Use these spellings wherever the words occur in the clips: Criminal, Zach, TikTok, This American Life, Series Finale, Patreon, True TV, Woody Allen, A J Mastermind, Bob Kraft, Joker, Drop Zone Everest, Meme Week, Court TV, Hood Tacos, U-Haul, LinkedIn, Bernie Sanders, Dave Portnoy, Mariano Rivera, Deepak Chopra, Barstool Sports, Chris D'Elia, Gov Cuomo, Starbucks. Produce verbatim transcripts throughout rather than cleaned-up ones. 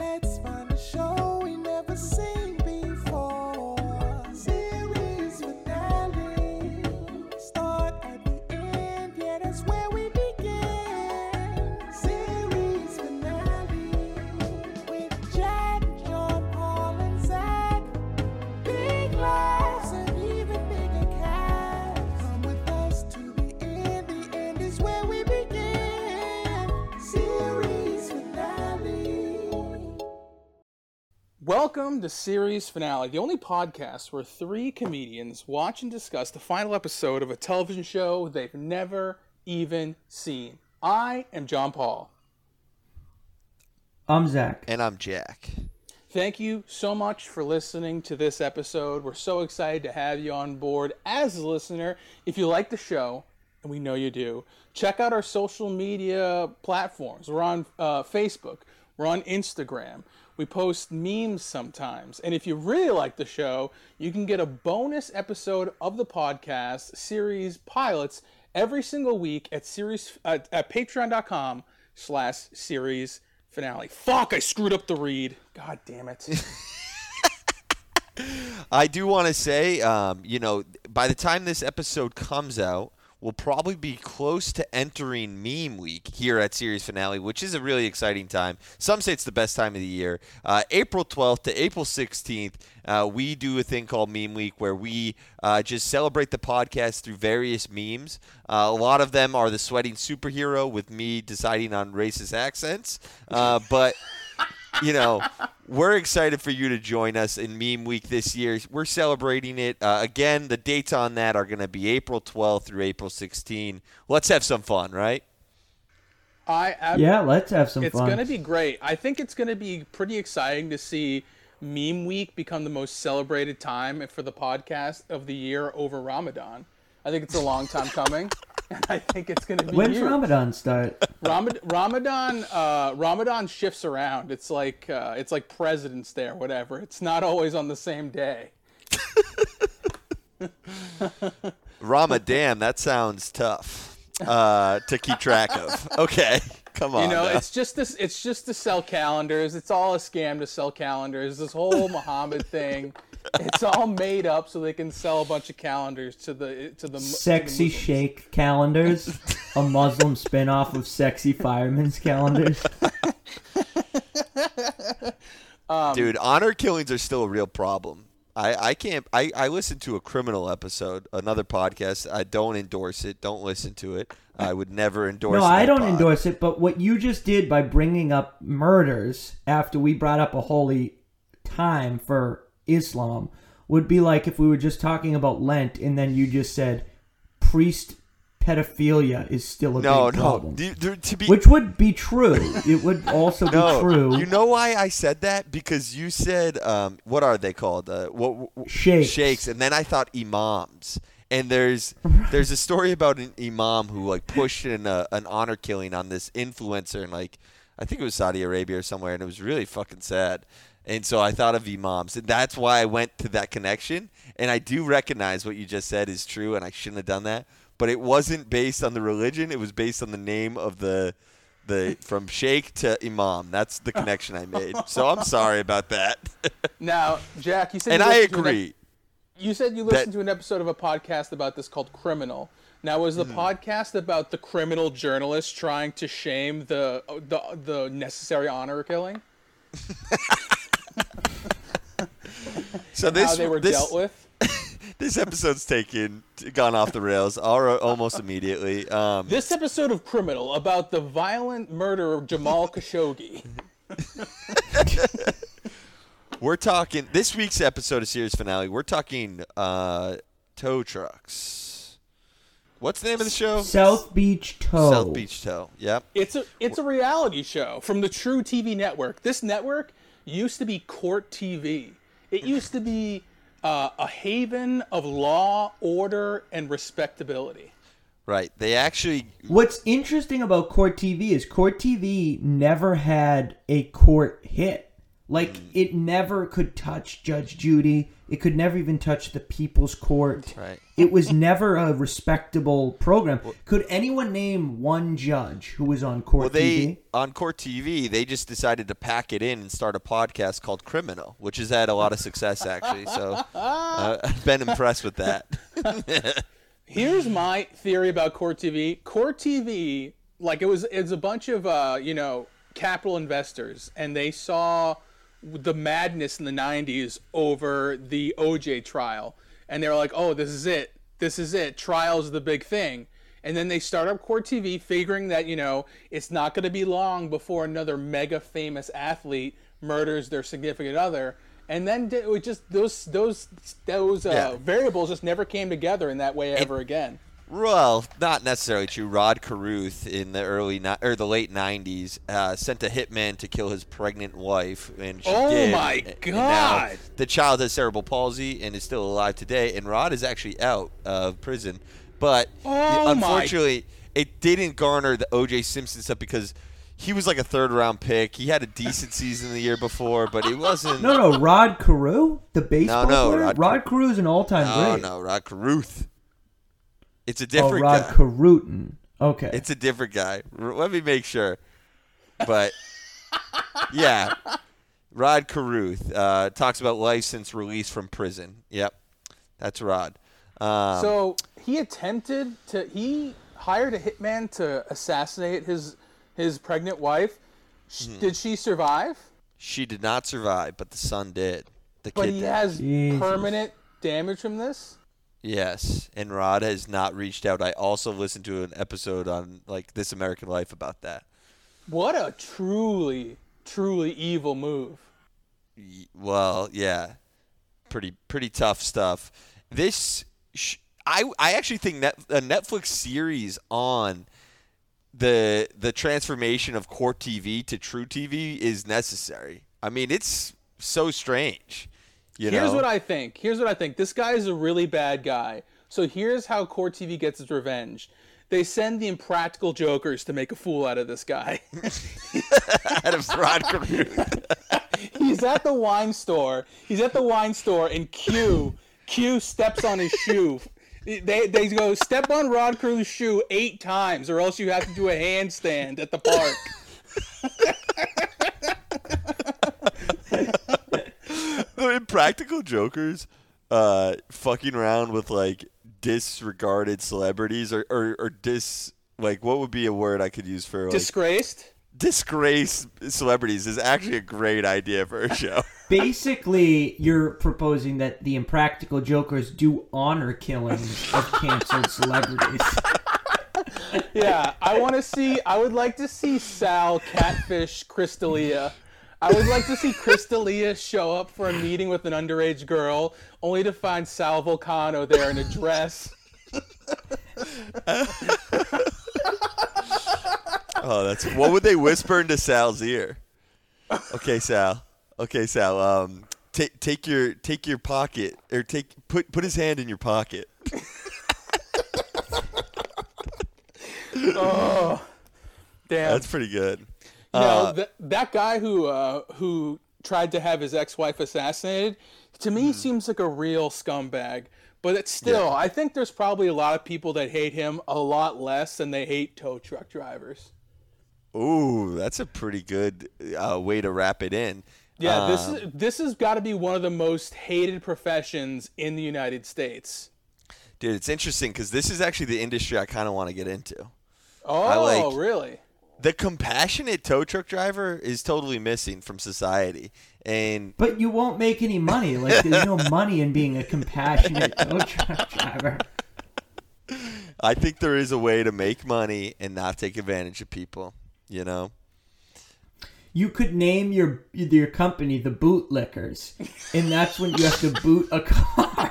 Let's find a show we never seen before. Series Finale. Start at the end, yeah, that's where we begin. Series Finale with Jack, John, Paul, and Zach. Big laughs and even bigger cats. Come with us to the end. The end is where we begin. Series Finale. Welcome to Series Finale, the only podcast where three comedians watch and discuss the final episode of a television show they've never even seen. I am John Paul. I'm Zach. And I'm Jack. Thank you so much for listening to this episode. We're so excited to have you on board as a listener. If you like the show, and we know you do, check out our social media platforms. We're on uh, Facebook. We're on Instagram. We post memes sometimes. And if you really like the show, you can get a bonus episode of the podcast, Series Pilots, every single week at series uh, at patreon.com slash series finale. Fuck, I screwed up the read. God damn it. I do want to say, um, you know, by the time this episode comes out, we'll probably be close to entering Meme Week here at Series Finale, which is a really exciting time. Some say it's the best time of the year. Uh, April twelfth to April sixteenth, uh, we do a thing called Meme Week where we uh, just celebrate the podcast through various memes. Uh, a lot of them are the sweating superhero with me deciding on racist accents. Uh, but... You know, we're excited for you to join us in Meme Week this year. We're celebrating it. Uh, again, the dates on that are going to be April twelfth through April sixteenth. Let's have some fun, right? I ab- Yeah, let's have some it's fun. It's going to be great. I think it's going to be pretty exciting to see Meme Week become the most celebrated time for the podcast of the year over Ramadan. I think it's a long time coming. And I think it's going to be When's huge. Ramadan start? Ramad- Ramadan uh, Ramadan shifts around. It's like uh, it's like President's Day or whatever. It's not always on the same day. Ramadan, that sounds tough uh, to keep track of. Okay, come on. You know, now. it's just this. It's just to sell calendars. It's all a scam to sell calendars. This whole Muhammad thing. It's all made up so they can sell a bunch of calendars to the to the sexy to the shake calendars, a Muslim spinoff of sexy firemen's calendars. um, Dude, honor killings are still a real problem. I, I can't. I, I listened to a Criminal episode, another podcast. I don't endorse it. Don't listen to it. I would never endorse it. No, I don't pod. endorse it. But what you just did by bringing up murders after we brought up a holy time for Islam would be like if we were just talking about Lent and then you just said priest pedophilia is still a no, big no. problem. D- d- to be... Which would be true. It would also no. be true. You know why I said that? Because you said, um, what are they called? Uh, what, what, sheikhs. Sheikhs. And then I thought imams. And there's there's a story about an imam who like pushed in a, an honor killing on this influencer and like I think it was Saudi Arabia or somewhere and it was really fucking sad. And so I thought of imams, and that's why I went to that connection. And I do recognize what you just said is true, and I shouldn't have done that. But it wasn't based on the religion; it was based on the name of the the from sheikh to imam. That's the connection I made. So I'm sorry about that. Now, Jack, you said and you I agree. An, you said you listened that, to an episode of a podcast about this called Criminal. Now, was the mm. podcast about the criminal journalist trying to shame the the the necessary honor killing? So this, how they were this, dealt with. This episode's taken, gone off the rails, almost immediately. Um, this episode of Criminal about the violent murder of Jamal Khashoggi. We're talking this week's episode of Series Finale. We're talking uh, tow trucks. What's the name of the show? South Beach Tow. South Beach Tow. Yep. It's a it's a reality show from the True T V network. This network used to be Court T V. It used to be uh, a haven of law, order, and respectability. Right. They actually... What's interesting about Court T V is Court T V never had a court hit. Like, it never could touch Judge Judy. It could never even touch the People's Court. Right. It was never a respectable program. Well, could anyone name one judge who was on Court well, they, T V? On Court T V, they just decided to pack it in and start a podcast called Criminal, which has had a lot of success, actually. So uh, I've been impressed with that. Here's my theory about Court T V. Court T V, like, it was it's a bunch of, uh, you know, capital investors, and they saw the madness in the nineties over the O J trial, and they're like, oh, this is it. This is it. Trial's the big thing. And then they start up Court T V, figuring that, you know, it's not going to be long before another mega famous athlete murders their significant other. And then it just those those those uh, yeah. variables just never came together in that way ever it- again. Well, not necessarily true. Rae Carruth in the early ni- or the late nineties uh, sent a hitman to kill his pregnant wife, and she oh did. my god! The child has cerebral palsy and is still alive today. And Rod is actually out of prison, but oh unfortunately, my. it didn't garner the O J Simpson stuff because he was like a third round pick. He had a decent season the year before, but it wasn't. No, no, Rae Carruth, the baseball no, no, player. Rae Rod Carruth is an all time great. No, no, Rae Carruth. It's a different oh, Rod guy. Carutin. Okay. It's a different guy. Let me make sure. But, yeah. Rae Carruth uh, talks about life since release from prison. Yep. That's Rod. Um, so, he attempted to – he hired a hitman to assassinate his, his pregnant wife. Hmm. Did she survive? She did not survive, but the son did. The but kid he died. has Jesus. permanent damage from this? Yes, and Rod has not reached out. I also listened to an episode on like This American Life about that. What a truly, truly evil move. Well, yeah, pretty, pretty tough stuff. This, sh- I, I actually think net- a Netflix series on the the transformation of Court T V to True T V is necessary. I mean, it's so strange. You know? Here's what I think. Here's what I think. This guy is a really bad guy. So here's how Court T V gets its revenge. They send the Impractical Jokers to make a fool out of this guy. Out of Rod Carruth. He's at the wine store. He's at the wine store, and Q Q steps on his shoe. They they go, step on Rod Carruth's shoe eight times, or else you have to do a handstand at the park. The Impractical Jokers uh, fucking around with, like, disregarded celebrities or, or, or dis – like, what would be a word I could use for, like – Disgraced? Disgraced celebrities is actually a great idea for a show. Basically, you're proposing that the Impractical Jokers do honor killings of canceled celebrities. Yeah, I want to see – I would like to see Sal catfish Chris D'Elia. I would like to see Chris D'Elia show up for a meeting with an underage girl, only to find Sal Vulcano there in a dress. Oh, that's what would they whisper into Sal's ear? Okay, Sal. Okay, Sal. Um, t- take your take your pocket, or take put put his hand in your pocket. Oh, damn. That's pretty good. No, th- that guy who uh, who tried to have his ex-wife assassinated, to me, mm. seems like a real scumbag. But it's still, yeah. I think there's probably a lot of people that hate him a lot less than they hate tow truck drivers. Ooh, that's a pretty good uh, way to wrap it in. Yeah, um, this is this has got to be one of the most hated professions in the United States. Dude, it's interesting because this is actually the industry I kind of want to get into. Oh, I like, really? The compassionate tow truck driver is totally missing from society. And But you won't make any money. Like, there's no money in being a compassionate tow truck driver. I think there is a way to make money and not take advantage of people, you know? You could name your your company the Bootlickers, and that's when you have to boot a car.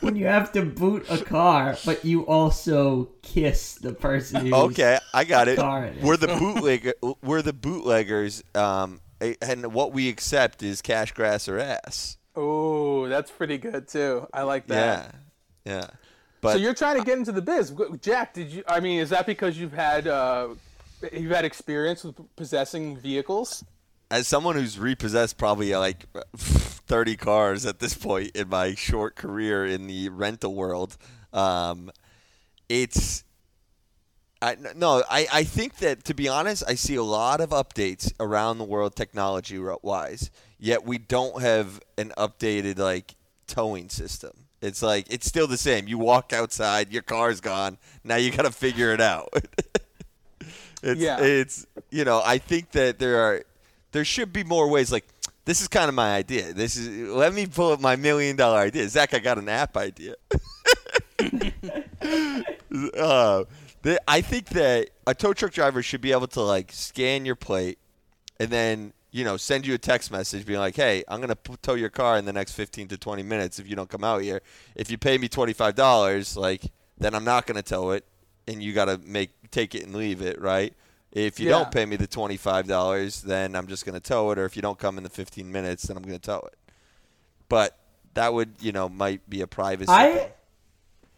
When you have to boot a car, but you also kiss the person who's okay, I got it. Started. We're the bootlegger. We're the bootleggers, um, and what we accept is cash, grass, or ass. Oh, that's pretty good too. I like that. Yeah, yeah. But so you're trying to get into the biz, Jack? Did you? I mean, is that because you've had uh, you've had experience with possessing vehicles? as someone who's repossessed probably like thirty cars at this point in my short career in the rental world, um, it's I, no, I, I think that, to be honest, I see a lot of updates around the world technology-wise, yet we don't have an updated, like, towing system. It's like, it's still the same. You walk outside, your car's gone. Now you got to figure it out. it's, yeah. It's, you know, I think that there are, there should be more ways. Like, this is kind of my idea. This is, let me pull up my million dollar idea. Zach, I got an app idea. uh, th- I think that a tow truck driver should be able to, like, scan your plate and then, you know, send you a text message being like, hey, I'm going to tow your car in the next fifteen to twenty minutes if you don't come out here. If you pay me twenty-five dollars, like, then I'm not going to tow it, and you got to make take it and leave it, right? If you yeah. don't pay me the twenty-five dollars, then I'm just going to tow it, or if you don't come in the fifteen minutes, then I'm going to tow it. But that would, you know, might be a privacy I, thing.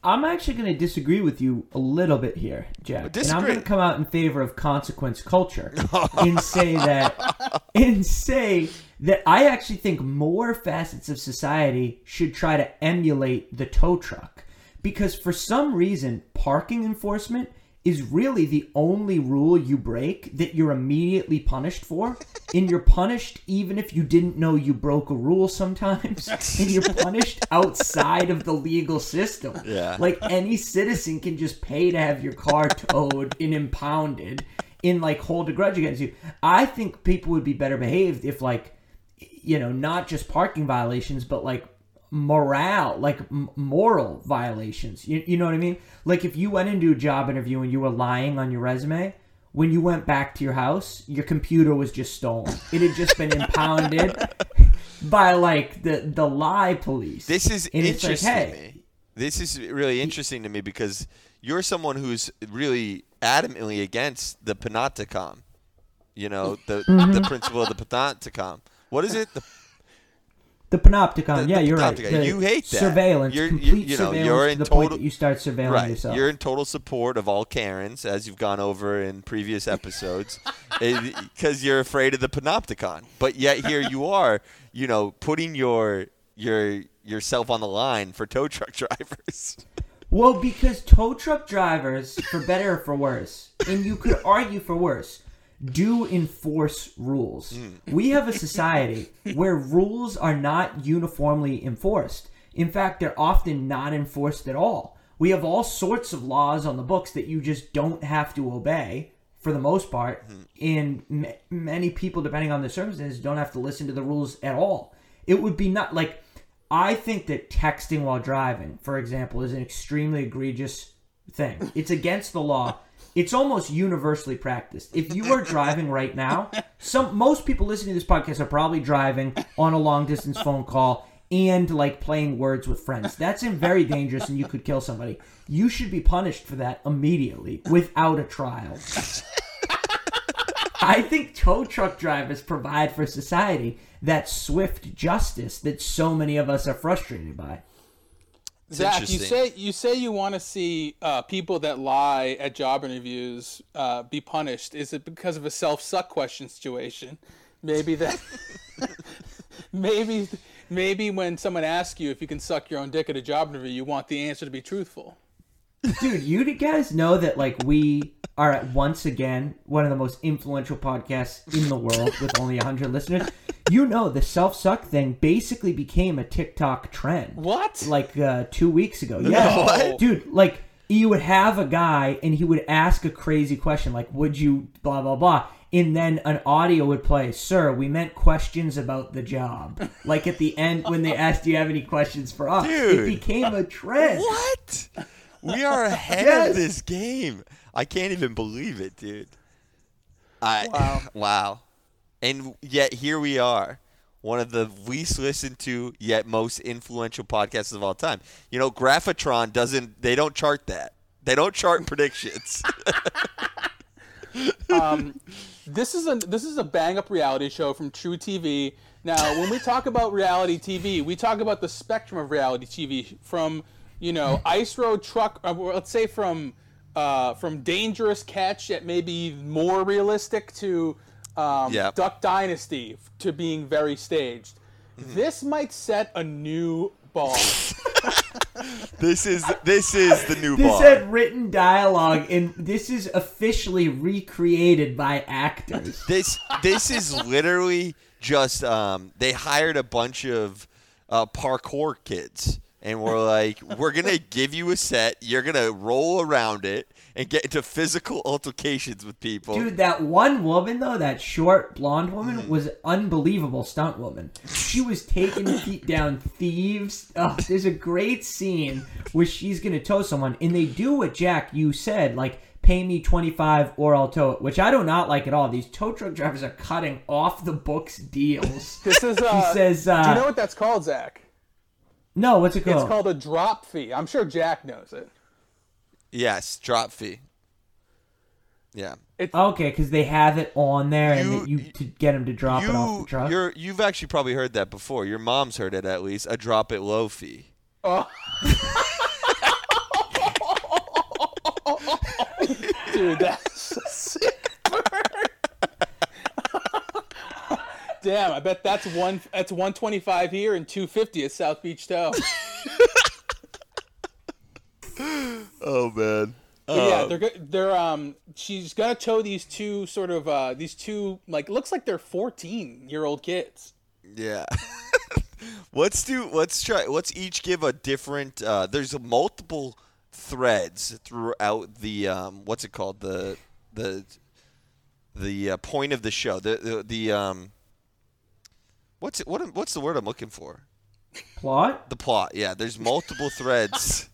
I'm actually going to disagree with you a little bit here, Jack. Disagree. And I'm going to come out in favor of consequence culture and say that... And say that I actually think more facets of society should try to emulate the tow truck. Because for some reason, parking enforcement is really the only rule you break that you're immediately punished for. And you're punished even if you didn't know you broke a rule sometimes. And you're punished outside of the legal system. Yeah. Like, any citizen can just pay to have your car towed and impounded. In, like, hold a grudge against you. I think people would be better behaved if, like, you know, not just parking violations, but, like, morale, like, m- moral violations. You, you know what I mean? Like, if you went into a job interview and you were lying on your resume, when you went back to your house, your computer was just stolen. It had just been impounded by, like, the, the lie police. This is and interesting it's like, hey, to me. This is really interesting to me because you're someone who's really adamantly against the Panopticon, you know, the mm-hmm. the principle of the Panopticon. What is it? The, the Panopticon. The, yeah, the you're panopticon. Right. The you hate that surveillance. You're, complete you, you know, surveillance you're in to the total, point that you start surveilling right. yourself. You're in total support of all Karens, as you've gone over in previous episodes, because you're afraid of the Panopticon. But yet here you are, you know, putting your your yourself on the line for tow truck drivers. Well, because tow truck drivers, for better or for worse, and you could argue for worse, do enforce rules. Mm. We have a society where rules are not uniformly enforced. In fact, they're often not enforced at all. We have all sorts of laws on the books that you just don't have to obey, for the most part, mm. and m- many people, depending on the circumstances, don't have to listen to the rules at all. It would be not like... I think that texting while driving, for example, is an extremely egregious thing. It's against the law. It's almost universally practiced. If you are driving right now, some most people listening to this podcast are probably driving on a long-distance phone call and, like, playing words with friends. That's very dangerous, and you could kill somebody. You should be punished for that immediately without a trial. I think tow truck drivers provide for society that swift justice that so many of us are frustrated by. Zach, you say you say you want to see uh, people that lie at job interviews uh, be punished. Is it because of a self-suck question situation? Maybe that. maybe maybe when someone asks you if you can suck your own dick at a job interview, you want the answer to be truthful. Dude, you guys know that, like, we are at once again one of the most influential podcasts in the world with only one hundred listeners. You know, the self-suck thing basically became a TikTok trend. What? Like, uh, two weeks ago. Yeah. No, what? Dude, like, you would have a guy and he would ask a crazy question like, would you blah, blah, blah. And then an audio would play, sir, we meant questions about the job. Like, at the end when they asked, do you have any questions for us? Dude. It became a trend. What? We are ahead yes. of this game. I can't even believe it, dude. I, wow. Wow. And yet here we are, one of the least listened to yet most influential podcasts of all time. You know, Graphitron doesn't – they don't chart that. They don't chart predictions. um, this is a this is a bang-up reality show from True T V. Now, when we talk about reality T V, we talk about the spectrum of reality T V from – you know, Ice Road Truck, uh, let's say from uh, from Dangerous Catch that may be more realistic to um, yep. Duck Dynasty to being very staged. Mm-hmm. This might set a new bar. This is this is the new this bar. This had written dialogue, and this is officially recreated by actors. This this is literally just um, they hired a bunch of uh, parkour kids, and we're like, we're gonna give you a set, you're gonna roll around it, and get into physical altercations with people. Dude, that one woman, though, that short blonde woman, mm. was unbelievable stunt woman. She was taking down thieves. Oh, there's a great scene where she's going to tow someone, and they do what, Jack, you said, like, pay me twenty-five or I'll tow it, which I do not like at all. These tow truck drivers are cutting off the books deals. This is, uh, he says, uh, do you know what that's called, Zach? No, what's it called? It's called a drop fee. I'm sure Jack knows it. Yes, drop fee. Yeah. It's, okay, because they have it on there, you, and you to get them to drop you, it off the truck. You're, you've actually probably heard that before. Your mom's heard it at least. A drop it low fee. Oh. Dude, that's a sick bird. Damn, I bet that's one. That's one twenty-five here and two fifty at South Beach Tow. Oh man! But yeah, they're go- they're um. She's gonna tow these two sort of uh these two like looks like they're fourteen year old kids. Yeah. let's do. Let's try. Let's each give a different. Uh, there's multiple threads throughout the um. What's it called? The the the uh, point of the show. The the, the um. What's it, what what's the word I'm looking for? Plot? The plot, yeah. There's multiple threads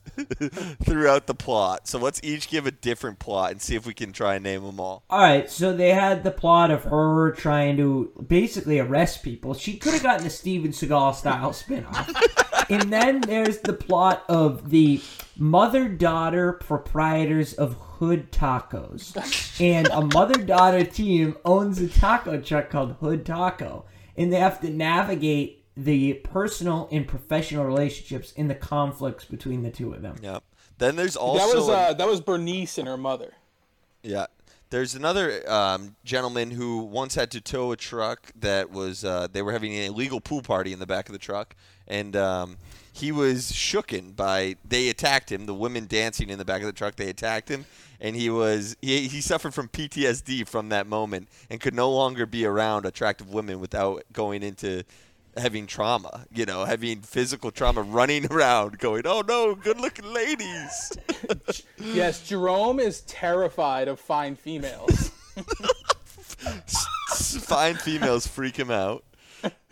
throughout the plot. So let's each give a different plot and see if we can try and name them all. All right, so they had the plot of her trying to basically arrest people. She could have gotten a Steven Seagal-style spinoff. And then there's the plot of the mother-daughter proprietors of Hood Tacos. And a mother-daughter team owns a taco truck called Hood Taco. And they have to navigate the personal and professional relationships and the conflicts between the two of them. Yep. Then there's also that was uh, a, that was Bernice and her mother. Yeah. There's another um, gentleman who once had to tow a truck that was uh, they were having an illegal pool party in the back of the truck, and um, he was shooken by they attacked him. The women dancing in the back of the truck, they attacked him, and he was he he suffered from P T S D from that moment and could no longer be around attractive women without going into having trauma, you know, having physical trauma, running around going, oh no, good looking ladies. Yes, Jerome is terrified of fine females. Fine females freak him out.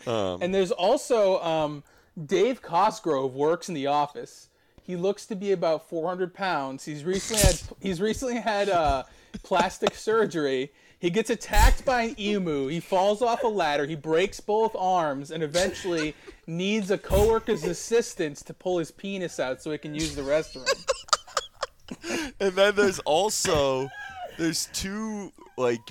Um, and there's also um, Dave Kosgrove works in the office. He looks to be about four hundred pounds. He's recently had, he's recently had uh, plastic surgery. He gets attacked by an emu. He falls off a ladder. He breaks both arms and eventually needs a coworker's assistance to pull his penis out so he can use the restroom. And then there's also there's two like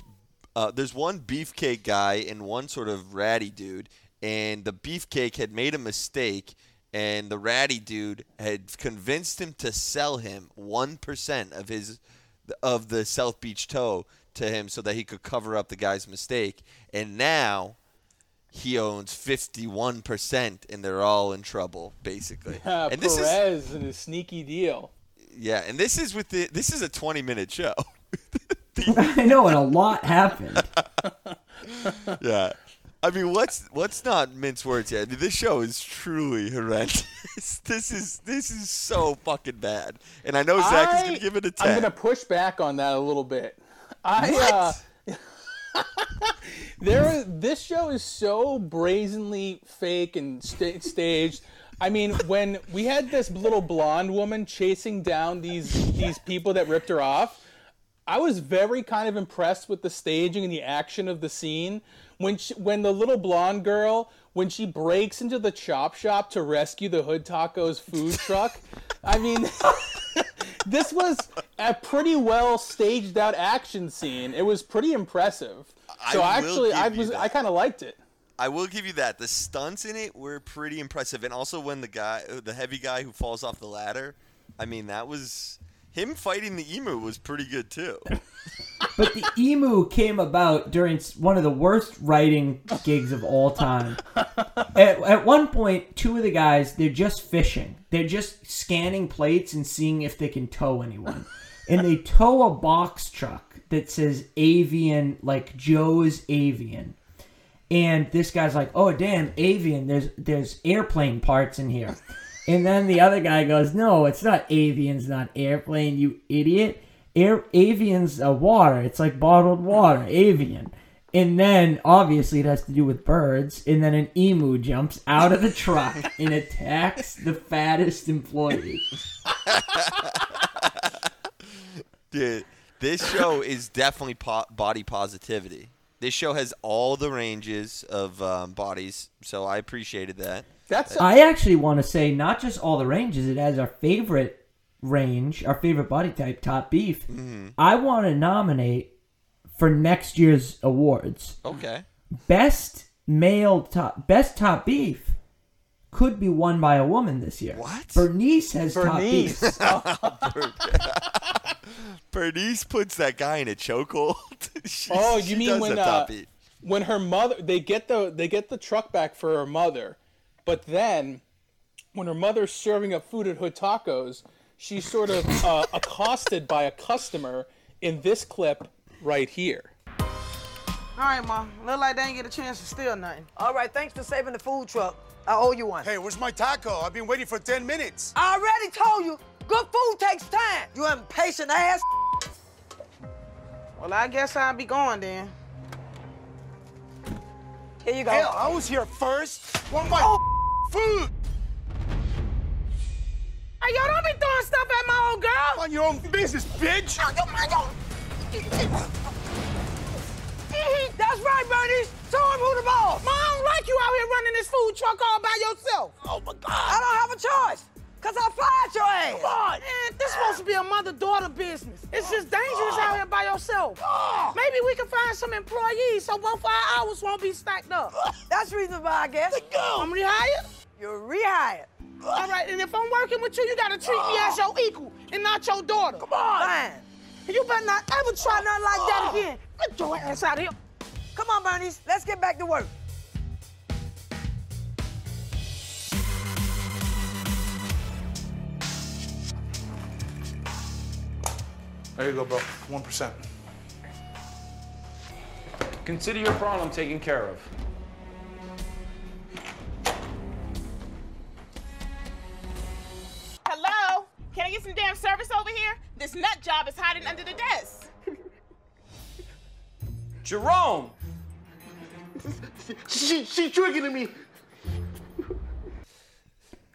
uh, there's one beefcake guy and one sort of ratty dude. And the beefcake had made a mistake, and the ratty dude had convinced him to sell him one percent of his of the South Beach Tow to him so that he could cover up the guy's mistake, and now he owns fifty-one percent, and they're all in trouble basically. Yeah, and Perez this is and his sneaky deal. Yeah, and this is with the this is a twenty minute show. I know, and a lot happened. Yeah, I mean, let's let's not mince words yet. I mean, this show is truly horrendous. This is this is so fucking bad, and I know Zach I, is gonna give it a ten. I'm gonna push back on that a little bit. I, uh, there is, this show is so brazenly fake and st- staged. I mean, when we had this little blonde woman chasing down these these people that ripped her off, I was very kind of impressed with the staging and the action of the scene. When she, when the little blonde girl, when she breaks into the chop shop to rescue the Hood Tacos food truck, I mean... This was a pretty well staged out action scene. It was pretty impressive. So I actually, I was, I kind of liked it. I will give you that. The stunts in it were pretty impressive, and also when the guy, the heavy guy who falls off the ladder, I mean, that was Him fighting the emu was pretty good, too. But the emu came about during one of the worst writing gigs of all time. At, at one point, two of the guys, they're just fishing. They're just scanning plates and seeing if they can tow anyone. And they tow a box truck that says Avian, like Joe's Avian. And this guy's like, oh, damn, Avian, there's there's airplane parts in here. And then the other guy goes, no, it's not Avian's, not airplane, you idiot. Air, Avian's uh, water. It's like bottled water, Avian. And then, obviously, it has to do with birds. And then an emu jumps out of the truck and attacks the fattest employee. Dude, this show is definitely po- body positivity. This show has all the ranges of um, bodies, so I appreciated that. That's. A- I actually want to say not just all the ranges. It has our favorite range, our favorite body type, top beef. Mm-hmm. I want to nominate for next year's awards. Okay. Best male top, best top beef could be won by a woman this year. What? Bernice has Bernice. top beef. Bernice puts that guy in a chokehold. Oh, you mean when uh, when her mother they get the they get the truck back for her mother, but then when her mother's serving up food at Hood Tacos, she's sort of uh, accosted by a customer in this clip right here. All right, Mom. Look like they ain't get a chance to steal nothing. All right, thanks for saving the food truck. I owe you one. Hey, where's my taco? I've been waiting for ten minutes. I already told you. Good food takes time, you impatient ass. Well, I guess I'll be going then. Here you go. Hell, I was here first. Want my oh. food? Hey, yo, don't be throwing stuff at my old girl. On your own business, bitch. Oh, don't mind your... That's right, Bernice. Tell him who the boss. Mom, I don't like you out here running this food truck all by yourself. Oh, my God. I don't have a choice. Cause I fired your ass. Come on. Man, this is supposed to be a mother-daughter business. It's just dangerous oh. out here by yourself. Oh. Maybe we can find some employees so both our hours won't be stacked up. That's reasonable, I guess. Let's go. I'm rehired? You're rehired. All right, and if I'm working with you, you gotta treat oh. me as your equal and not your daughter. Come on. Fine. You better not ever try nothing like oh. that again. Get your ass out of here. Come on, Bernice. Let's get back to work. There you go, bro. one percent. Consider your problem taken care of. Hello? Can I get some damn service over here? This nut job is hiding under the desk. Jerome! she, she tricking me.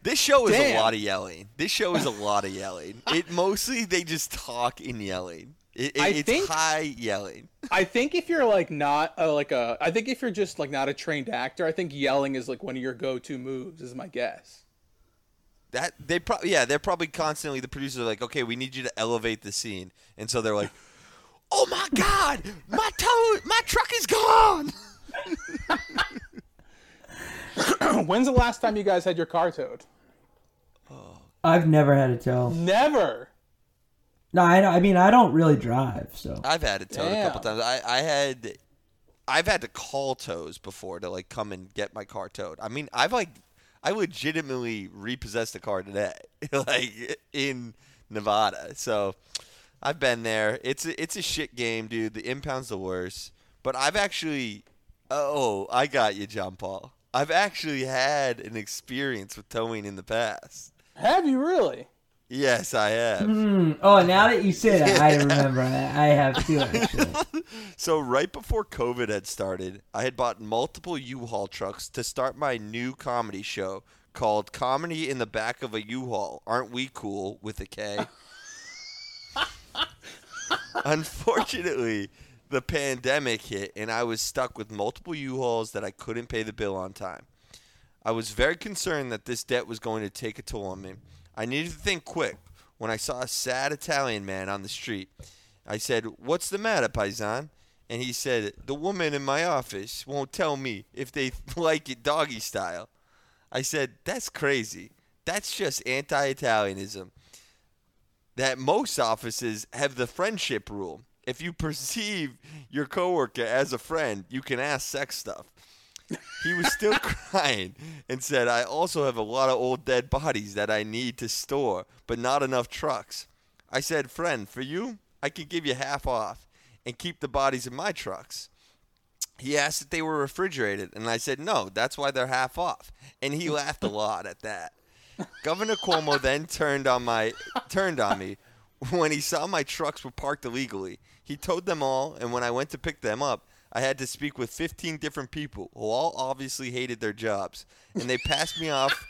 This show is Damn. a lot of yelling. This show is a lot of yelling. It mostly they just talk in yelling. It, it, I it's think, high yelling. I think if you're like not a, like a, I think if you're just like not a trained actor, I think yelling is like one of your go-to moves. Is my guess. That they probably yeah they're probably constantly the producers are like, okay, we need you to elevate the scene, and so they're like, oh my God, my toad, my truck is gone. When's the last time you guys had your car towed? I've never had it towed. Never? No, I, I mean, I don't really drive, so. I've had it towed Damn. a couple times. I, I had, I've had to call tows before to, like, come and get my car towed. I mean, I've, like, I legitimately repossessed a car today, like, in Nevada. So, I've been there. It's a, it's a shit game, dude. The impound's the worst. But I've actually, oh, I got you, John Paul. I've actually had an experience with towing in the past. Have you really? Yes, I have. Mm. Oh, now that you say that, I remember. I have too, actually. So right before COVID had started, I had bought multiple U-Haul trucks to start my new comedy show called Comedy in the Back of a U-Haul. Aren't we cool? With a K. Unfortunately, the pandemic hit, and I was stuck with multiple U-Hauls that I couldn't pay the bill on time. I was very concerned that this debt was going to take a toll on me. I needed to think quick when I saw a sad Italian man on the street. I said, "What's the matter, paisan?" And he said, "The woman in my office won't tell me if they like it doggy style." I said, "That's crazy. That's just anti-Italianism." that most offices have the friendship rule. If you perceive your coworker as a friend, you can ask sex stuff. He was still crying and said, I also have a lot of old dead bodies that I need to store, but not enough trucks. I said, friend, for you, I can give you half off and keep the bodies in my trucks. He asked if they were refrigerated, and I said, no, that's why they're half off. And he laughed a lot at that. Governor Cuomo then turned on my turned on me when he saw my trucks were parked illegally. He towed them all, and when I went to pick them up, I had to speak with fifteen different people who all obviously hated their jobs, and they passed me off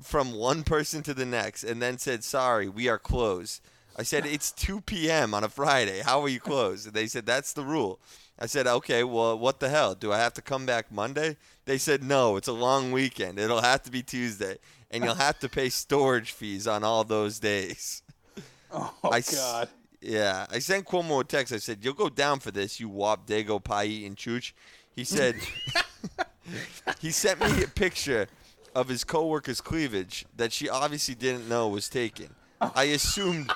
from one person to the next and then said, sorry, we are closed. I said, it's two p.m. on a Friday. How are you closed? And they said, that's the rule. I said, okay, well, what the hell? Do I have to come back Monday? They said, no, it's a long weekend. It'll have to be Tuesday, and you'll have to pay storage fees on all those days. Oh, I God. S- Yeah, I sent Cuomo a text. I said, you'll go down for this, you wop, dago, pie-eating chooch. He said, he sent me a picture of his coworker's cleavage that she obviously didn't know was taken. I assumed,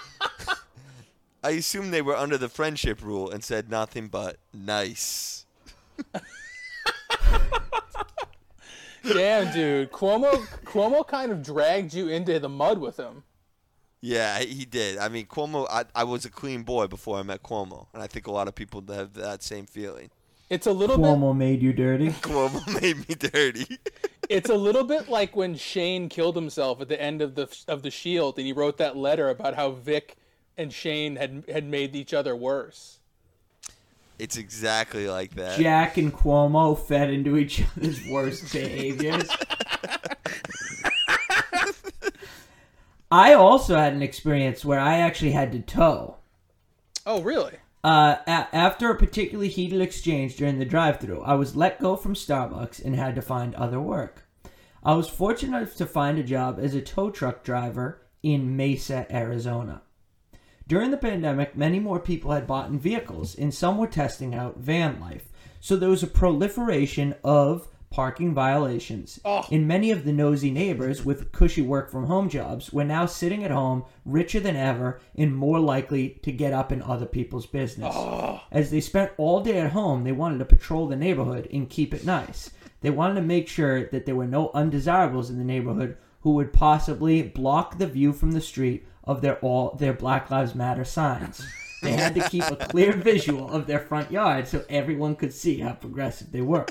I assumed they were under the friendship rule and said nothing but nice. Damn, dude. Cuomo, Cuomo kind of dragged you into the mud with him. Yeah, he did. I mean, Cuomo, I, I was a clean boy before I met Cuomo, and I think a lot of people have that same feeling. It's a little Cuomo bit... Cuomo made you dirty. Cuomo made me dirty. It's a little bit like when Shane killed himself at the end of the of the Shield, and he wrote that letter about how Vic and Shane had, had made each other worse. It's exactly like that. Jack and Cuomo fed into each other's worst behaviors. I also had an experience where I actually had to tow. Oh, really? Uh, a- after a particularly heated exchange during the drive-thru, I was let go from Starbucks and had to find other work. I was fortunate enough to find a job as a tow truck driver in Mesa, Arizona. During the pandemic, many more people had bought in vehicles, and some were testing out van life. So there was a proliferation of parking violations, oh. and many of the nosy neighbors with cushy work-from-home jobs were now sitting at home, richer than ever, and more likely to get up in other people's business. Oh. As they spent all day at home, they wanted to patrol the neighborhood and keep it nice. They wanted to make sure that there were no undesirables in the neighborhood who would possibly block the view from the street of their all their Black Lives Matter signs. They had to keep a clear visual of their front yard so everyone could see how progressive they were.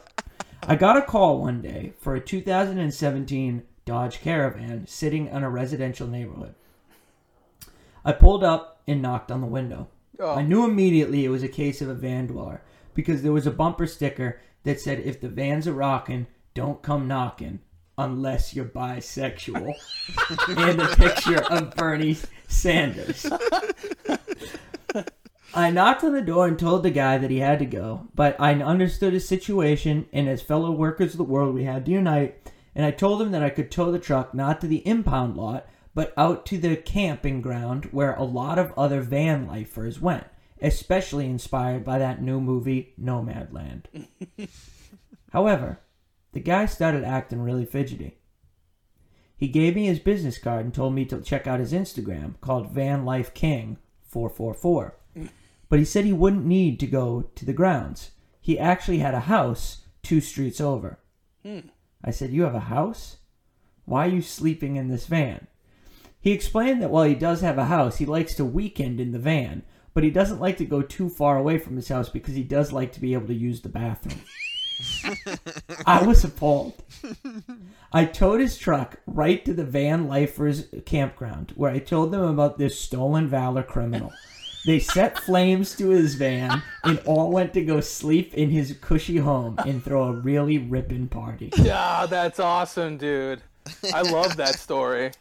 I got a call one day for a two thousand seventeen Dodge Caravan sitting in a residential neighborhood. I pulled up and knocked on the window. Oh. I knew immediately it was a case of a van dweller because there was a bumper sticker that said, if the vans are rocking, don't come knocking unless you're bisexual. And a picture of Bernie Sanders. I knocked on the door and told the guy that he had to go, but I understood his situation, and as fellow workers of the world, we had to unite, and I told him that I could tow the truck not to the impound lot, but out to the camping ground where a lot of other van lifers went, especially inspired by that new movie, Nomadland. However, the guy started acting really fidgety. He gave me his business card and told me to check out his Instagram, called Van Life King four four four. But he said he wouldn't need to go to the grounds. He actually had a house two streets over. Hmm. I said, you have a house? Why are you sleeping in this van? He explained that while he does have a house, he likes to weekend in the van, but he doesn't like to go too far away from his house because he does like to be able to use the bathroom. I was appalled. I towed his truck right to the van lifers campground, where I told them about this stolen valor criminal. They set flames to his van and all went to go sleep in his cushy home and throw a really ripping party. Yeah, that's awesome, dude. I love that story.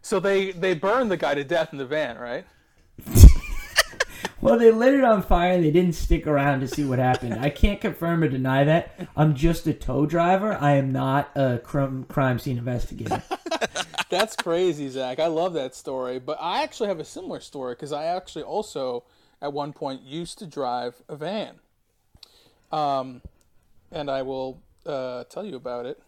So they, they burned the guy to death in the van, right? Well, they lit it on fire and they didn't stick around to see what happened. I can't confirm or deny that. I'm just a tow driver. I am not a crime, crime scene investigator. That's crazy, Zach. I love that story. But I actually have a similar story because I actually also, at one point, used to drive a van. Um, and I will uh, tell you about it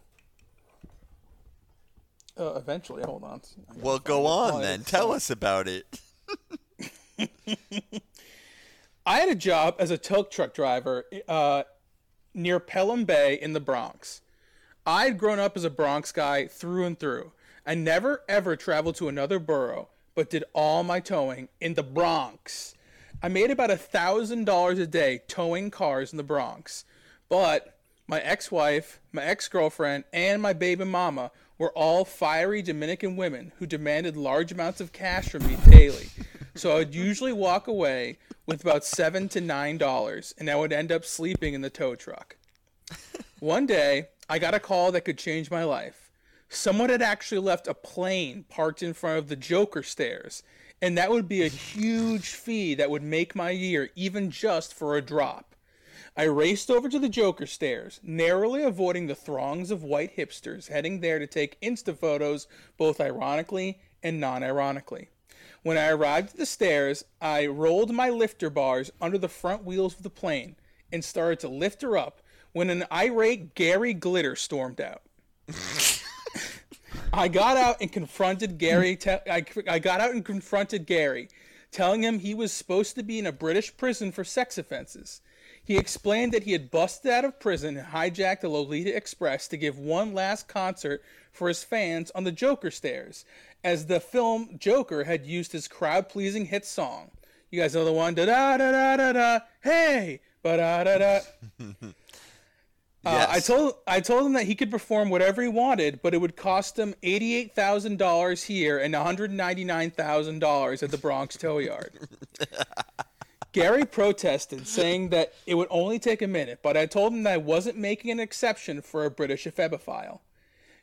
uh, eventually. Hold on. Well, go on then. Tell us about it. I had a job as a tow truck driver uh, near Pelham Bay in the Bronx. I had grown up as a Bronx guy through and through. I never, ever traveled to another borough, but did all my towing in the Bronx. I made about one thousand dollars a day towing cars in the Bronx. But my ex-wife, my ex-girlfriend, and my baby mama were all fiery Dominican women who demanded large amounts of cash from me daily. So I would usually walk away with about seven to nine dollars, and I would end up sleeping in the tow truck. One day, I got a call that could change my life. Someone had actually left a plane parked in front of the Joker stairs, and that would be a huge fee that would make my year, even just for a drop. I raced over to the Joker stairs, narrowly avoiding the throngs of white hipsters heading there to take Insta photos, both ironically and non-ironically. When I arrived at the stairs, I rolled my lifter bars under the front wheels of the plane and started to lift her up when an irate Gary Glitter stormed out. I got out and confronted Gary. Te- I, I got out and confronted Gary, telling him he was supposed to be in a British prison for sex offenses. He explained that he had busted out of prison and hijacked the Lolita Express to give one last concert for his fans on the Joker stairs, as the film Joker had used his crowd-pleasing hit song. You guys know the one, da da da da da da, hey, ba da da da. Yes. Uh, I told I told him that he could perform whatever he wanted, but it would cost him eighty-eight thousand dollars here and one hundred ninety-nine thousand dollars at the Bronx Tow Yard. Gary protested, saying that it would only take a minute, but I told him that I wasn't making an exception for a British ephebophile.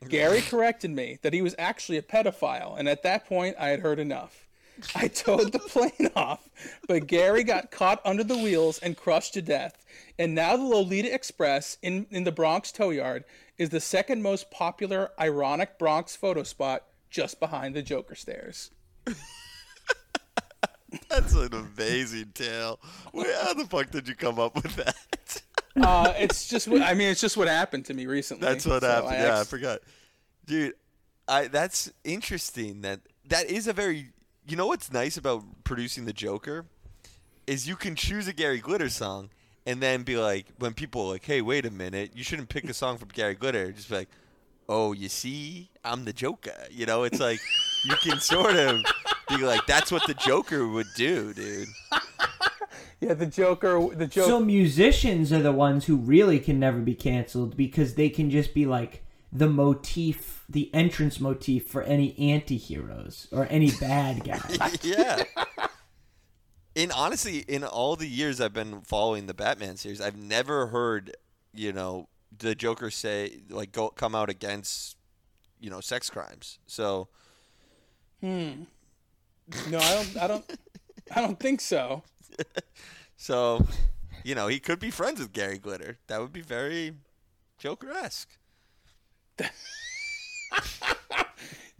Gary corrected me that he was actually a pedophile, and at that point, I had heard enough. I towed the plane off, but Gary got caught under the wheels and crushed to death. And now the Lolita Express in, in the Bronx Tow Yard is the second most popular ironic Bronx photo spot, just behind the Joker stairs. That's an amazing tale. Where, how the fuck did you come up with that? uh, it's just what, I mean, it's just what happened to me recently. That's what so happened. I yeah, actually... I forgot. Dude, I that's interesting. That That is a very... You know what's nice about producing the Joker is you can choose a Gary Glitter song and then be like, when people are like, hey, wait a minute, you shouldn't pick a song from Gary Glitter. Just be like, oh, you see, I'm the Joker. You know, it's like you can sort of be like, that's what the Joker would do, dude. Yeah, the Joker. The Joker. So musicians are the ones who really can never be canceled because they can just be like, the motif, the entrance motif for any anti-heroes or any bad guy. Yeah. And honestly, in all the years I've been following the Batman series, I've never heard, you know, the Joker say, like, go come out against, you know, sex crimes. So. Hmm. No, I don't, I don't, I don't think so. So, you know, he could be friends with Gary Glitter. That would be very Joker-esque.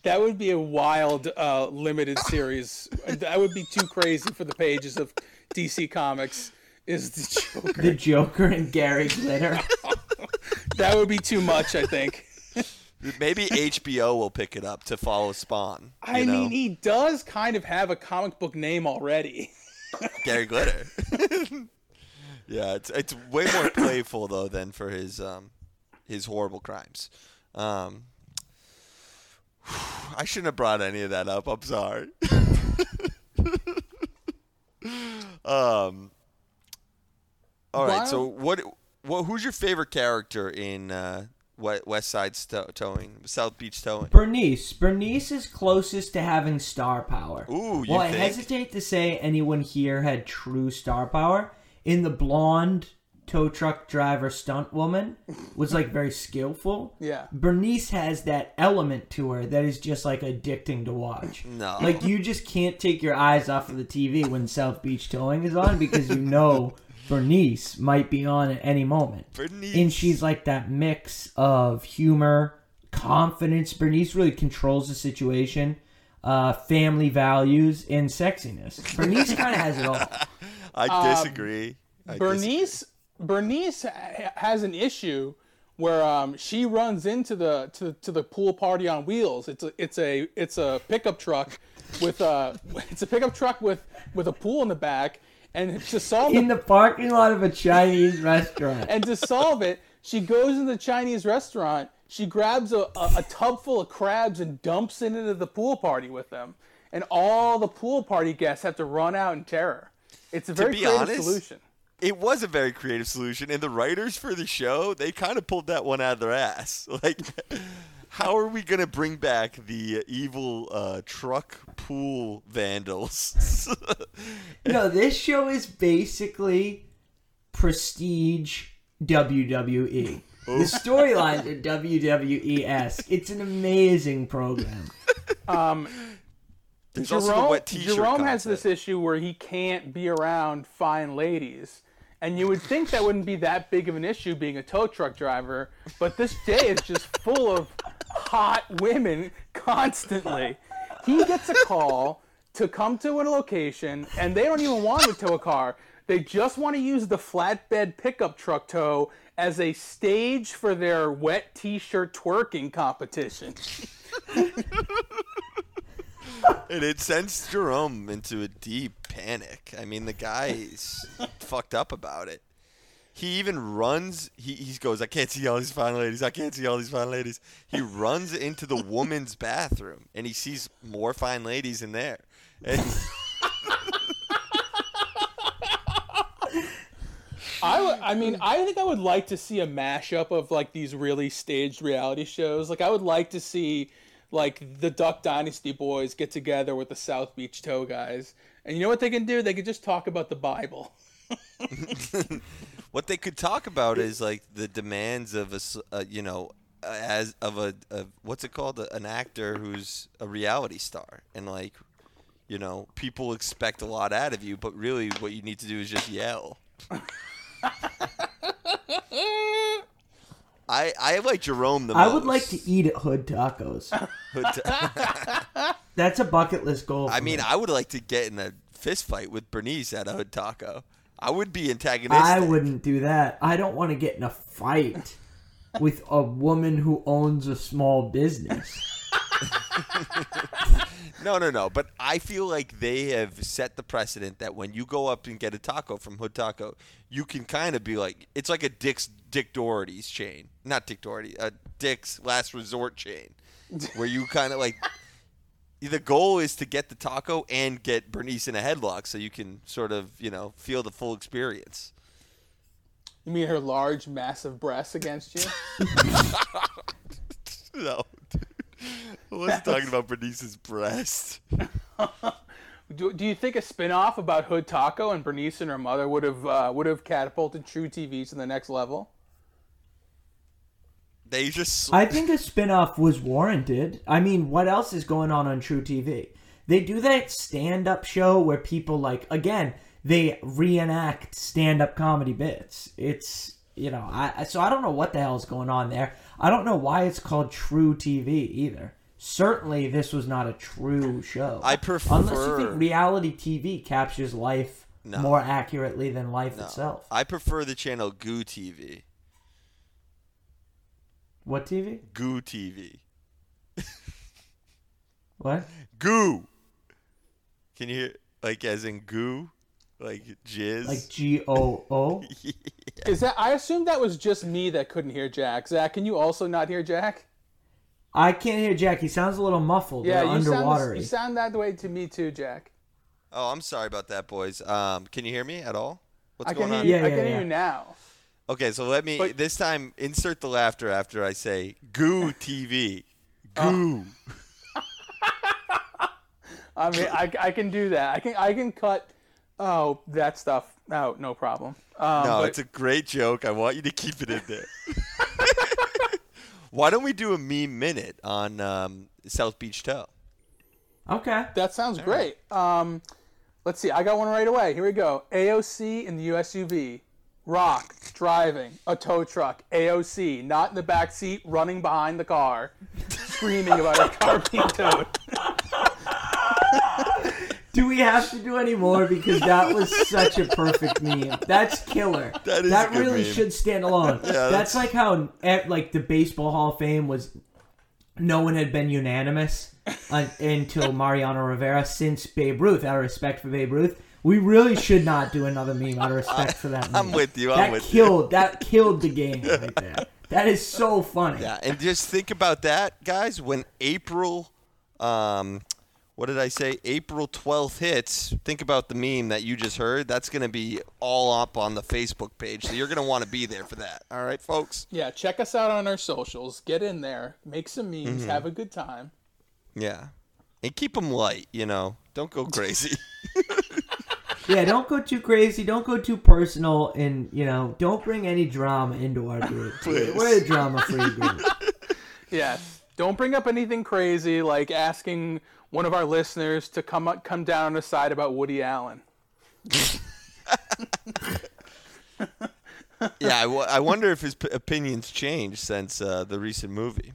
That would be a wild uh, limited series. That would be too crazy for the pages of D C Comics. Is the Joker, the Joker and Gary Glitter? That would be too much, I think. Maybe H B O will pick it up to follow Spawn. I know? mean, he does kind of have a comic book name already. Gary Glitter. Yeah, it's it's way more playful though than for his um his horrible crimes. Um, I shouldn't have brought any of that up. I'm sorry. um, all right. Wow. So what, what? Who's your favorite character in uh, West Side Sto- Towing, South Beach Towing? Bernice. Bernice is closest to having star power. Ooh, you well, think? I hesitate to say anyone here had true star power. In the blonde tow truck driver stunt woman was like very skillful. Yeah. Bernice has that element to her that is just like addicting to watch. No. Like you just can't take your eyes off of the T V when South Beach Towing is on because you know Bernice might be on at any moment. Bernice. And she's like that mix of humor, confidence. Bernice really controls the situation, uh, family values, and sexiness. Bernice kind of has it all. I disagree. Um, I Bernice disagree. Bernice has an issue where um, she runs into the to, to the pool party on wheels. It's a it's a it's a pickup truck with a it's a pickup truck with with a pool in the back, and to solve in the, the parking lot of a Chinese restaurant. And to solve it, she goes into the Chinese restaurant. She grabs a, a, a tub full of crabs and dumps it into the pool party with them, and all the pool party guests have to run out in terror. It's a very creative honest, solution. It was a very creative solution, and the writers for the show, they kind of pulled that one out of their ass. Like, how are we going to bring back the evil uh, truck pool vandals? No, this show is basically prestige W W E. The storylines are W W E-esque. It's an amazing program. Um, There's Jerome, also the wet t-shirt Jerome concept. Has this issue where he can't be around fine ladies. And you would think that wouldn't be that big of an issue being a tow truck driver. But this day is just full of hot women constantly. He gets a call to come to a location, and they don't even want to tow a car. They just want to use the flatbed pickup truck tow as a stage for their wet t-shirt twerking competition. And it sends Jerome into a deep panic. I mean, the guy is fucked up about it. He even runs. He, he goes, I can't see all these fine ladies. I can't see all these fine ladies. He runs into the woman's bathroom, and he sees more fine ladies in there. And I, w- I mean, I think I would like to see a mashup of, like, these really staged reality shows. Like, I would like to see... like, the Duck Dynasty boys get together with the South Beach Tow guys. And you know what they can do? They can just talk about the Bible. What they could talk about is, like, the demands of a, uh, you know, as of a, a, what's it called? An actor who's a reality star. And, like, you know, people expect a lot out of you, but really what you need to do is just yell. I, I like Jerome the most. I would like to eat at Hood Tacos. Hood ta- That's a bucket list goal. I mean, me. I would like to get in a fist fight with Bernice at a Hood Taco. I would be antagonistic. I wouldn't do that. I don't want to get in a fight with a woman who owns a small business. No, no, no. But I feel like they have set the precedent that when you go up and get a taco from Hood Taco, you can kind of be like, it's like a Dick's Dick Doherty's chain, not Dick Doherty, a Dick's Last Resort chain, where you kind of like the goal is to get the taco and get Bernice in a headlock, so you can sort of, you know, feel the full experience. You mean her large, massive breasts against you? No, dude. I wasn't talking about Bernice's breasts. Do, do you think a spinoff about Hood Taco and Bernice and her mother would have uh, would have catapulted True T V to the next level? They just. I think a spinoff was warranted. I mean, what else is going on on True T V? They do that stand-up show where people, like, again, they reenact stand-up comedy bits. It's, you know, I so I don't know what the hell is going on there. I don't know why it's called True T V either. Certainly, this was not a true show. I prefer... Unless you think reality T V captures life no. more accurately than life no. itself. I prefer the channel Goo T V. What T V? Goo T V. What? Goo! Can you hear... Like, as in goo? Like, jizz? Like G O O? Yeah. Is that? I assumed that was just me that couldn't hear Jack. Zach, can you also not hear Jack? I can't hear Jack. He sounds a little muffled. Yeah, you sound, you sound that way to me too, Jack. Oh, I'm sorry about that, boys. Um, can you hear me at all? What's I going on? You, yeah, I yeah, can yeah. hear you now. Okay, so let me, but, this time, insert the laughter after I say, Goo T V. Goo. Oh. I mean, I, I can do that. I can I can cut, oh, that stuff out, no problem. Um, no, but, it's a great joke. I want you to keep it in there. Why don't we do a meme minute on um, South Beach Tow? Okay. That sounds All great. Right. Um, let's see. I got one right away. Here we go. A O C in the U S U V. Rock. Driving. A tow truck. A O C. Not in the back seat. Running behind the car. Screaming about her car being towed. Do we have to do any more? Because that was such a perfect meme. That's killer. That is That really meme. Should stand alone. Yeah, that's... that's like how, like, the Baseball Hall of Fame was, no one had been unanimous. uh, until Mariano Rivera since Babe Ruth, out of respect for Babe Ruth. We really should not do another meme out of respect for that meme. I'm with you. I'm that with killed, you. That killed the game right there. That is so funny. Yeah, and just think about that, guys. When April, um, what did I say? April twelfth hits, think about the meme that you just heard. That's going to be all up on the Facebook page, so you're going to want to be there for that. All right, folks? Yeah, check us out on our socials. Get in there. Make some memes. Mm-hmm. Have a good time. Yeah. And keep them light, you know. Don't go crazy. Yeah, don't go too crazy. Don't go too personal. And, you know, don't bring any drama into our group. We're a drama-free group. Yeah. Don't bring up anything crazy like asking one of our listeners to come up, come down on a side about Woody Allen. Yeah, I, w- I wonder if his p- opinions changed since uh, the recent movie.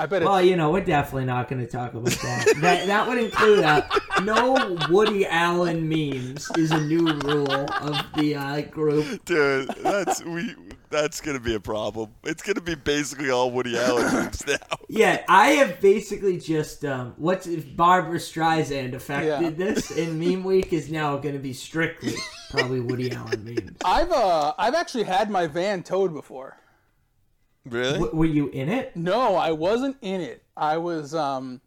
I bet. Well, you know, we're definitely not going to talk about that. that. That would include uh, no Woody Allen memes is a new rule of the uh, group. Dude, that's we. That's going to be a problem. It's going to be basically all Woody Allen memes now. Yeah, I have basically just um, what's if Barbra Streisand affected yeah. this, and Meme Week is now going to be strictly probably Woody Allen memes. I've uh, I've actually had my van towed before. Really? W- were you in it? No, I wasn't in it. I was, um,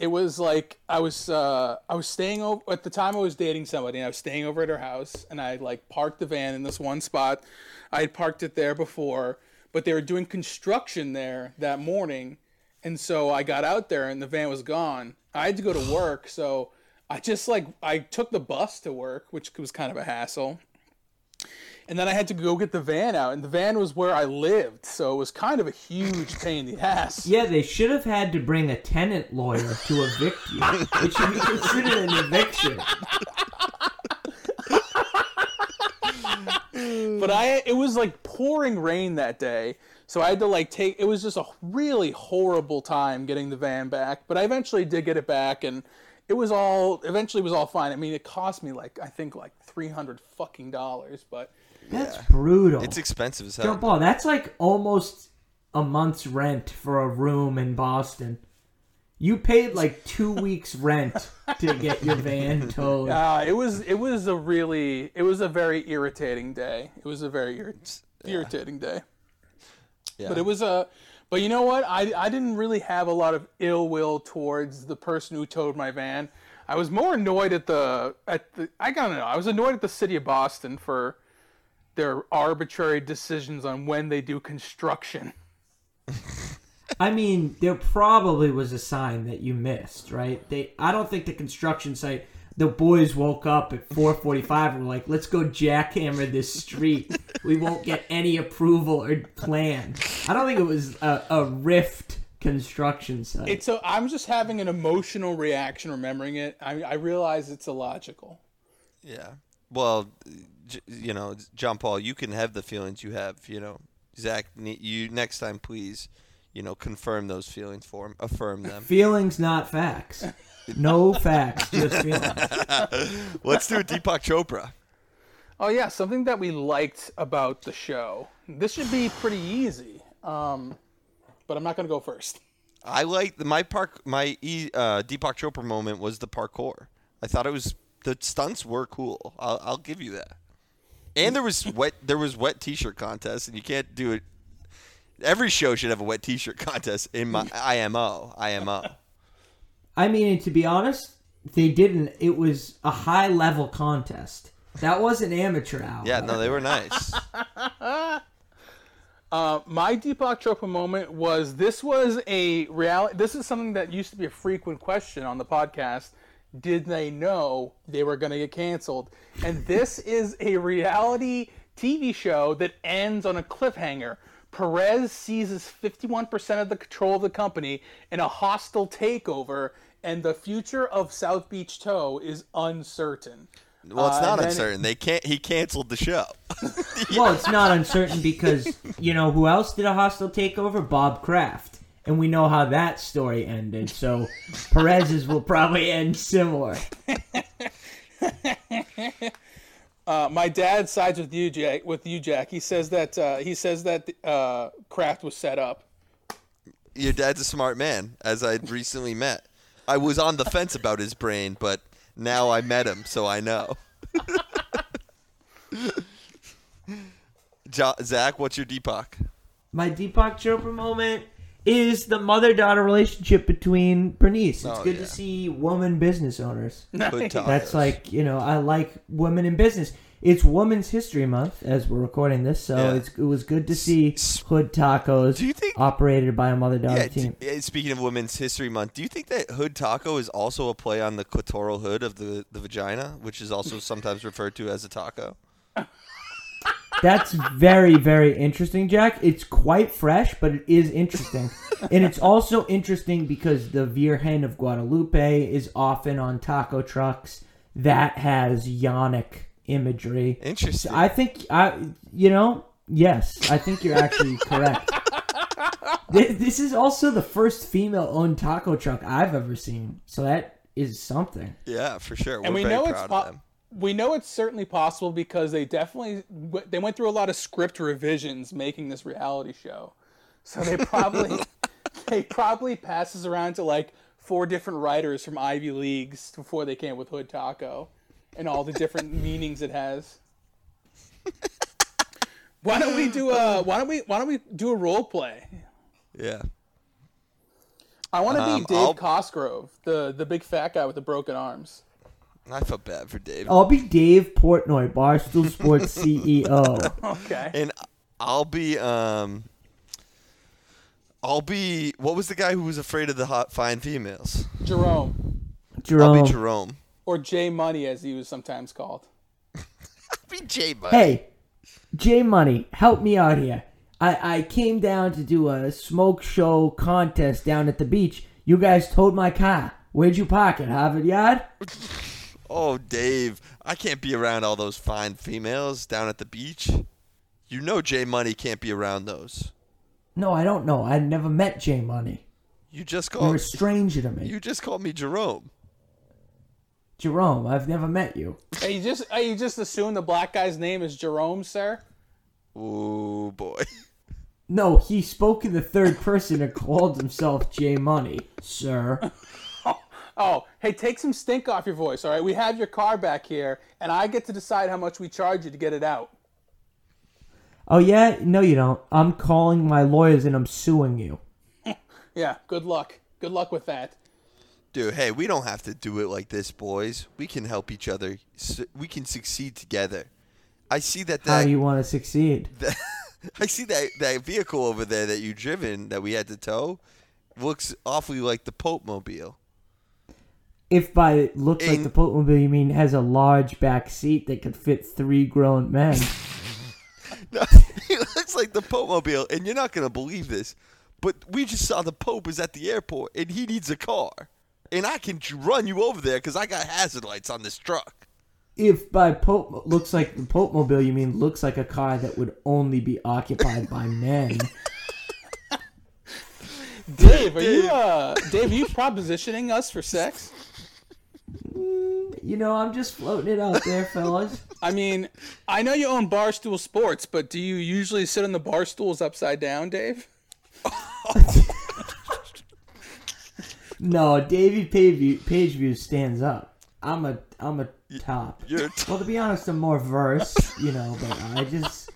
it was like, I was, uh, I was staying over, at the time I was dating somebody and I was staying over at her house and I like parked the van in this one spot. I had parked it there before, but they were doing construction there that morning. And so I got out there and the van was gone. I had to go to work. So I just like, I took the bus to work, which was kind of a hassle. And then I had to go get the van out, and the van was where I lived, so it was kind of a huge pain in the ass. Yeah, they should have had to bring a tenant lawyer to evict you. It should be considered an eviction. But I, it was like pouring rain that day, so I had to like take, it was just a really horrible time getting the van back, but I eventually did get it back, and it was all, eventually it was all fine. I mean, it cost me like, I think like three hundred fucking dollars, but... That's yeah. brutal. It's expensive as hell. Jump ball. That's like almost a month's rent for a room in Boston. You paid like two weeks' rent to get your van towed. Uh, it was it was a really it was a very irritating day. It was a very irrit- yeah. irritating day. Yeah. But it was a but you know what? I I didn't really have a lot of ill will towards the person who towed my van. I was more annoyed at the at the I don't know. I was annoyed at the city of Boston for their arbitrary decisions on when they do construction. I mean, there probably was a sign that you missed, right? They, I don't think the construction site, the boys woke up at four forty-five and were like, let's go jackhammer this street. We won't get any approval or plan. I don't think it was a, a rift construction site. It's a, I'm just having an emotional reaction remembering it. I, I realize it's illogical. Yeah. Well... You know, John Paul, you can have the feelings you have, you know. Zach, you next time, please, you know, confirm those feelings for him. Affirm them. Feelings, not facts. No facts, just feelings. Let's do a Deepak Chopra. Oh, yeah, something that we liked about the show. This should be pretty easy, um, but I'm not going to go first. I liked the, my, park, my uh, Deepak Chopra moment was the parkour. I thought it was – the stunts were cool. I'll, I'll give you that. And there was wet. There was wet T-shirt contest, and you can't do it. Every show should have a wet T-shirt contest in my I M O. I M O. I mean, and to be honest, they didn't. It was a high level contest. That wasn't amateur hour. Yeah, no, they were nice. uh, my Deepak Chopra moment was this was a reality. This is something that used to be a frequent question on the podcast. Did they know they were going to get canceled? And this is a reality T V show that ends on a cliffhanger. Perez seizes fifty-one percent of the control of the company in a hostile takeover, and the future of South Beach Tow is uncertain. Well, it's not uh, uncertain. It... They can't. He canceled the show. Well, it's not uncertain because, you know, who else did a hostile takeover? Bob Kraft. And we know how that story ended, so Perez's will probably end similar. uh, my dad sides with you, Jack. With you, Jack. He says that uh, he says that uh, Kraft was set up. Your dad's a smart man, as I recently met. I was on the fence about his brain, but now I met him, so I know. Jo- Zach, what's your Deepak? My Deepak Chopra moment is the mother-daughter relationship between Bernice. It's oh, good yeah. to see woman business owners. Nice. That's like, you know, I like women in business. It's Women's History Month as we're recording this, so yeah. it's, it was good to see Hood Tacos do you think, operated by a mother-daughter yeah, team. T- speaking of Women's History Month, do you think that Hood Taco is also a play on the clitoral hood of the, the vagina, which is also sometimes referred to as a taco? That's very, very interesting, Jack. It's quite fresh, but it is interesting. And it's also interesting because the Virgen of Guadalupe is often on taco trucks. That has yonic imagery. Interesting. I think, I, you know, yes, I think you're actually correct. This, this is also the first female-owned taco truck I've ever seen. So that is something. Yeah, for sure. We're and we very know proud it's of po- them. We know it's certainly possible because they definitely they went through a lot of script revisions making this reality show, so they probably they probably passed this around to like four different writers from Ivy Leagues before they came with Hood Taco, and all the different meanings it has. Why don't we do a why don't we why don't we do a role play? Yeah. I want to um, be Dave I'll... Kosgrove, the the big fat guy with the broken arms. I felt bad for Dave. I'll be Dave Portnoy, Barstool Sports C E O. Okay. And I'll be, um, I'll be, what was the guy who was afraid of the hot, fine females? Jerome. Jerome. I'll be Jerome. Or J Money, as he was sometimes called. I'll be J Money. Hey, J Money, help me out here. I, I came down to do a smoke show contest down at the beach. You guys towed my car. Where'd you park it, Harvard Yard? Oh, Dave, I can't be around all those fine females down at the beach. You know J Money can't be around those. No, I don't know. I never met J Money. You just called... You're a stranger to me. You just called me Jerome. Jerome, I've never met you. Hey, you just, hey, you just assume the black guy's name is Jerome, sir? Ooh, boy. No, he spoke in the third person and called himself J Money, sir. Oh, hey, take some stink off your voice, all right? We have your car back here, and I get to decide how much we charge you to get it out. Oh, yeah? No, you don't. I'm calling my lawyers, and I'm suing you. Yeah, good luck. Good luck with that. Dude, hey, we don't have to do it like this, boys. We can help each other. We can succeed together. I see that... that how do you want to succeed? That, I see that, that vehicle over there that you driven that we had to tow looks awfully like the Popemobile. If by looks and, like the Popemobile you mean has a large back seat that could fit three grown men. No, it looks like the Popemobile, and you're not going to believe this, but we just saw the Pope is at the airport, and he needs a car. And I can run you over there because I got hazard lights on this truck. If by Pope looks like the Popemobile you mean looks like a car that would only be occupied by men. Dave, are Dave. you uh, Dave, are you propositioning us for sex? You know, I'm just floating it out there, fellas. I mean, I know you own Barstool Sports, but do you usually sit on the bar stools upside down, Dave? No, Davey Pageview, Pageview stands up. I'm a, I'm a top. You're a top. Well, to be honest, I'm more verse, you know, but I just...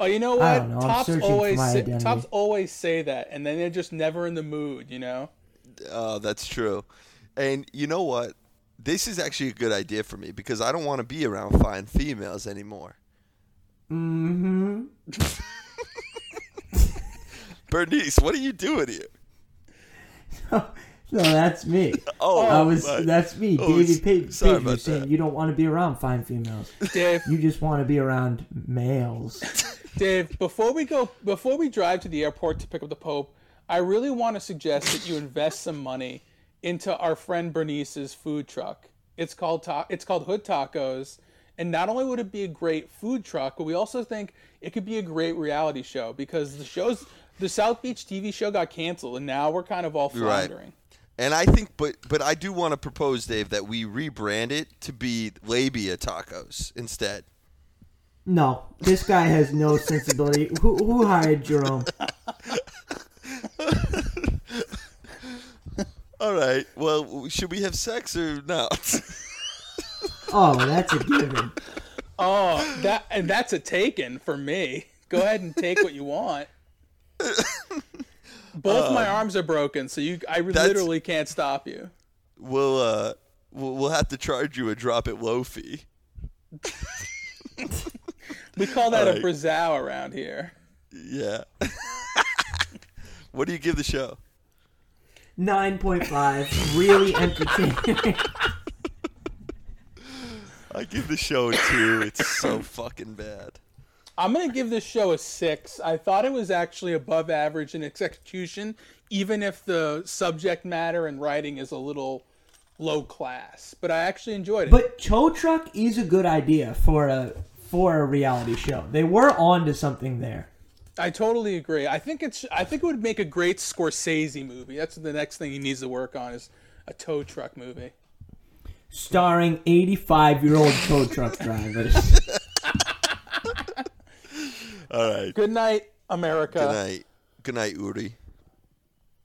Oh, you know what? Know. Tops always say, tops always say that, and then they're just never in the mood, you know? Oh, that's true. And you know what? This is actually a good idea for me because I don't want to be around fine females anymore. Mm-hmm. Bernice, what are you doing here? No, no that's me. Oh, I was. My. That's me, oh, Davey Page. Sorry about saying that. You don't want to be around fine females. Dave, you just want to be around males. Dave, before we go, before we drive to the airport to pick up the Pope, I really want to suggest that you invest some money into our friend Bernice's food truck. It's called ta- it's called Hood Tacos, and not only would it be a great food truck, but we also think it could be a great reality show because the shows, the South Beach T V show got canceled, and now we're kind of all floundering. Right. And I think, but but I do want to propose, Dave, that we rebrand it to be Labia Tacos instead. No, this guy has no sensibility. Who who hired Jerome? All right. Well, should we have sex or not? Oh, that's a given. Oh, that and that's a taken for me. Go ahead and take what you want. Both um, my arms are broken, so you I literally can't stop you. We'll uh we'll have to charge you a drop it low fee. We call that right. a brazow around here. Yeah. What do you give the show? nine point five. Really entertaining. I give the show a two. It's so fucking bad. I'm going to give this show a six. I thought it was actually above average in its execution, even if the subject matter and writing is a little low class. But I actually enjoyed it. But Tow Truck is a good idea for a for a reality show. They were on to something there. I totally agree. I think it's. I think it would make a great Scorsese movie. That's the next thing he needs to work on is a tow truck movie. Starring eighty-five-year-old tow truck drivers. All right. Good night, America. Good night. Good night, Uri.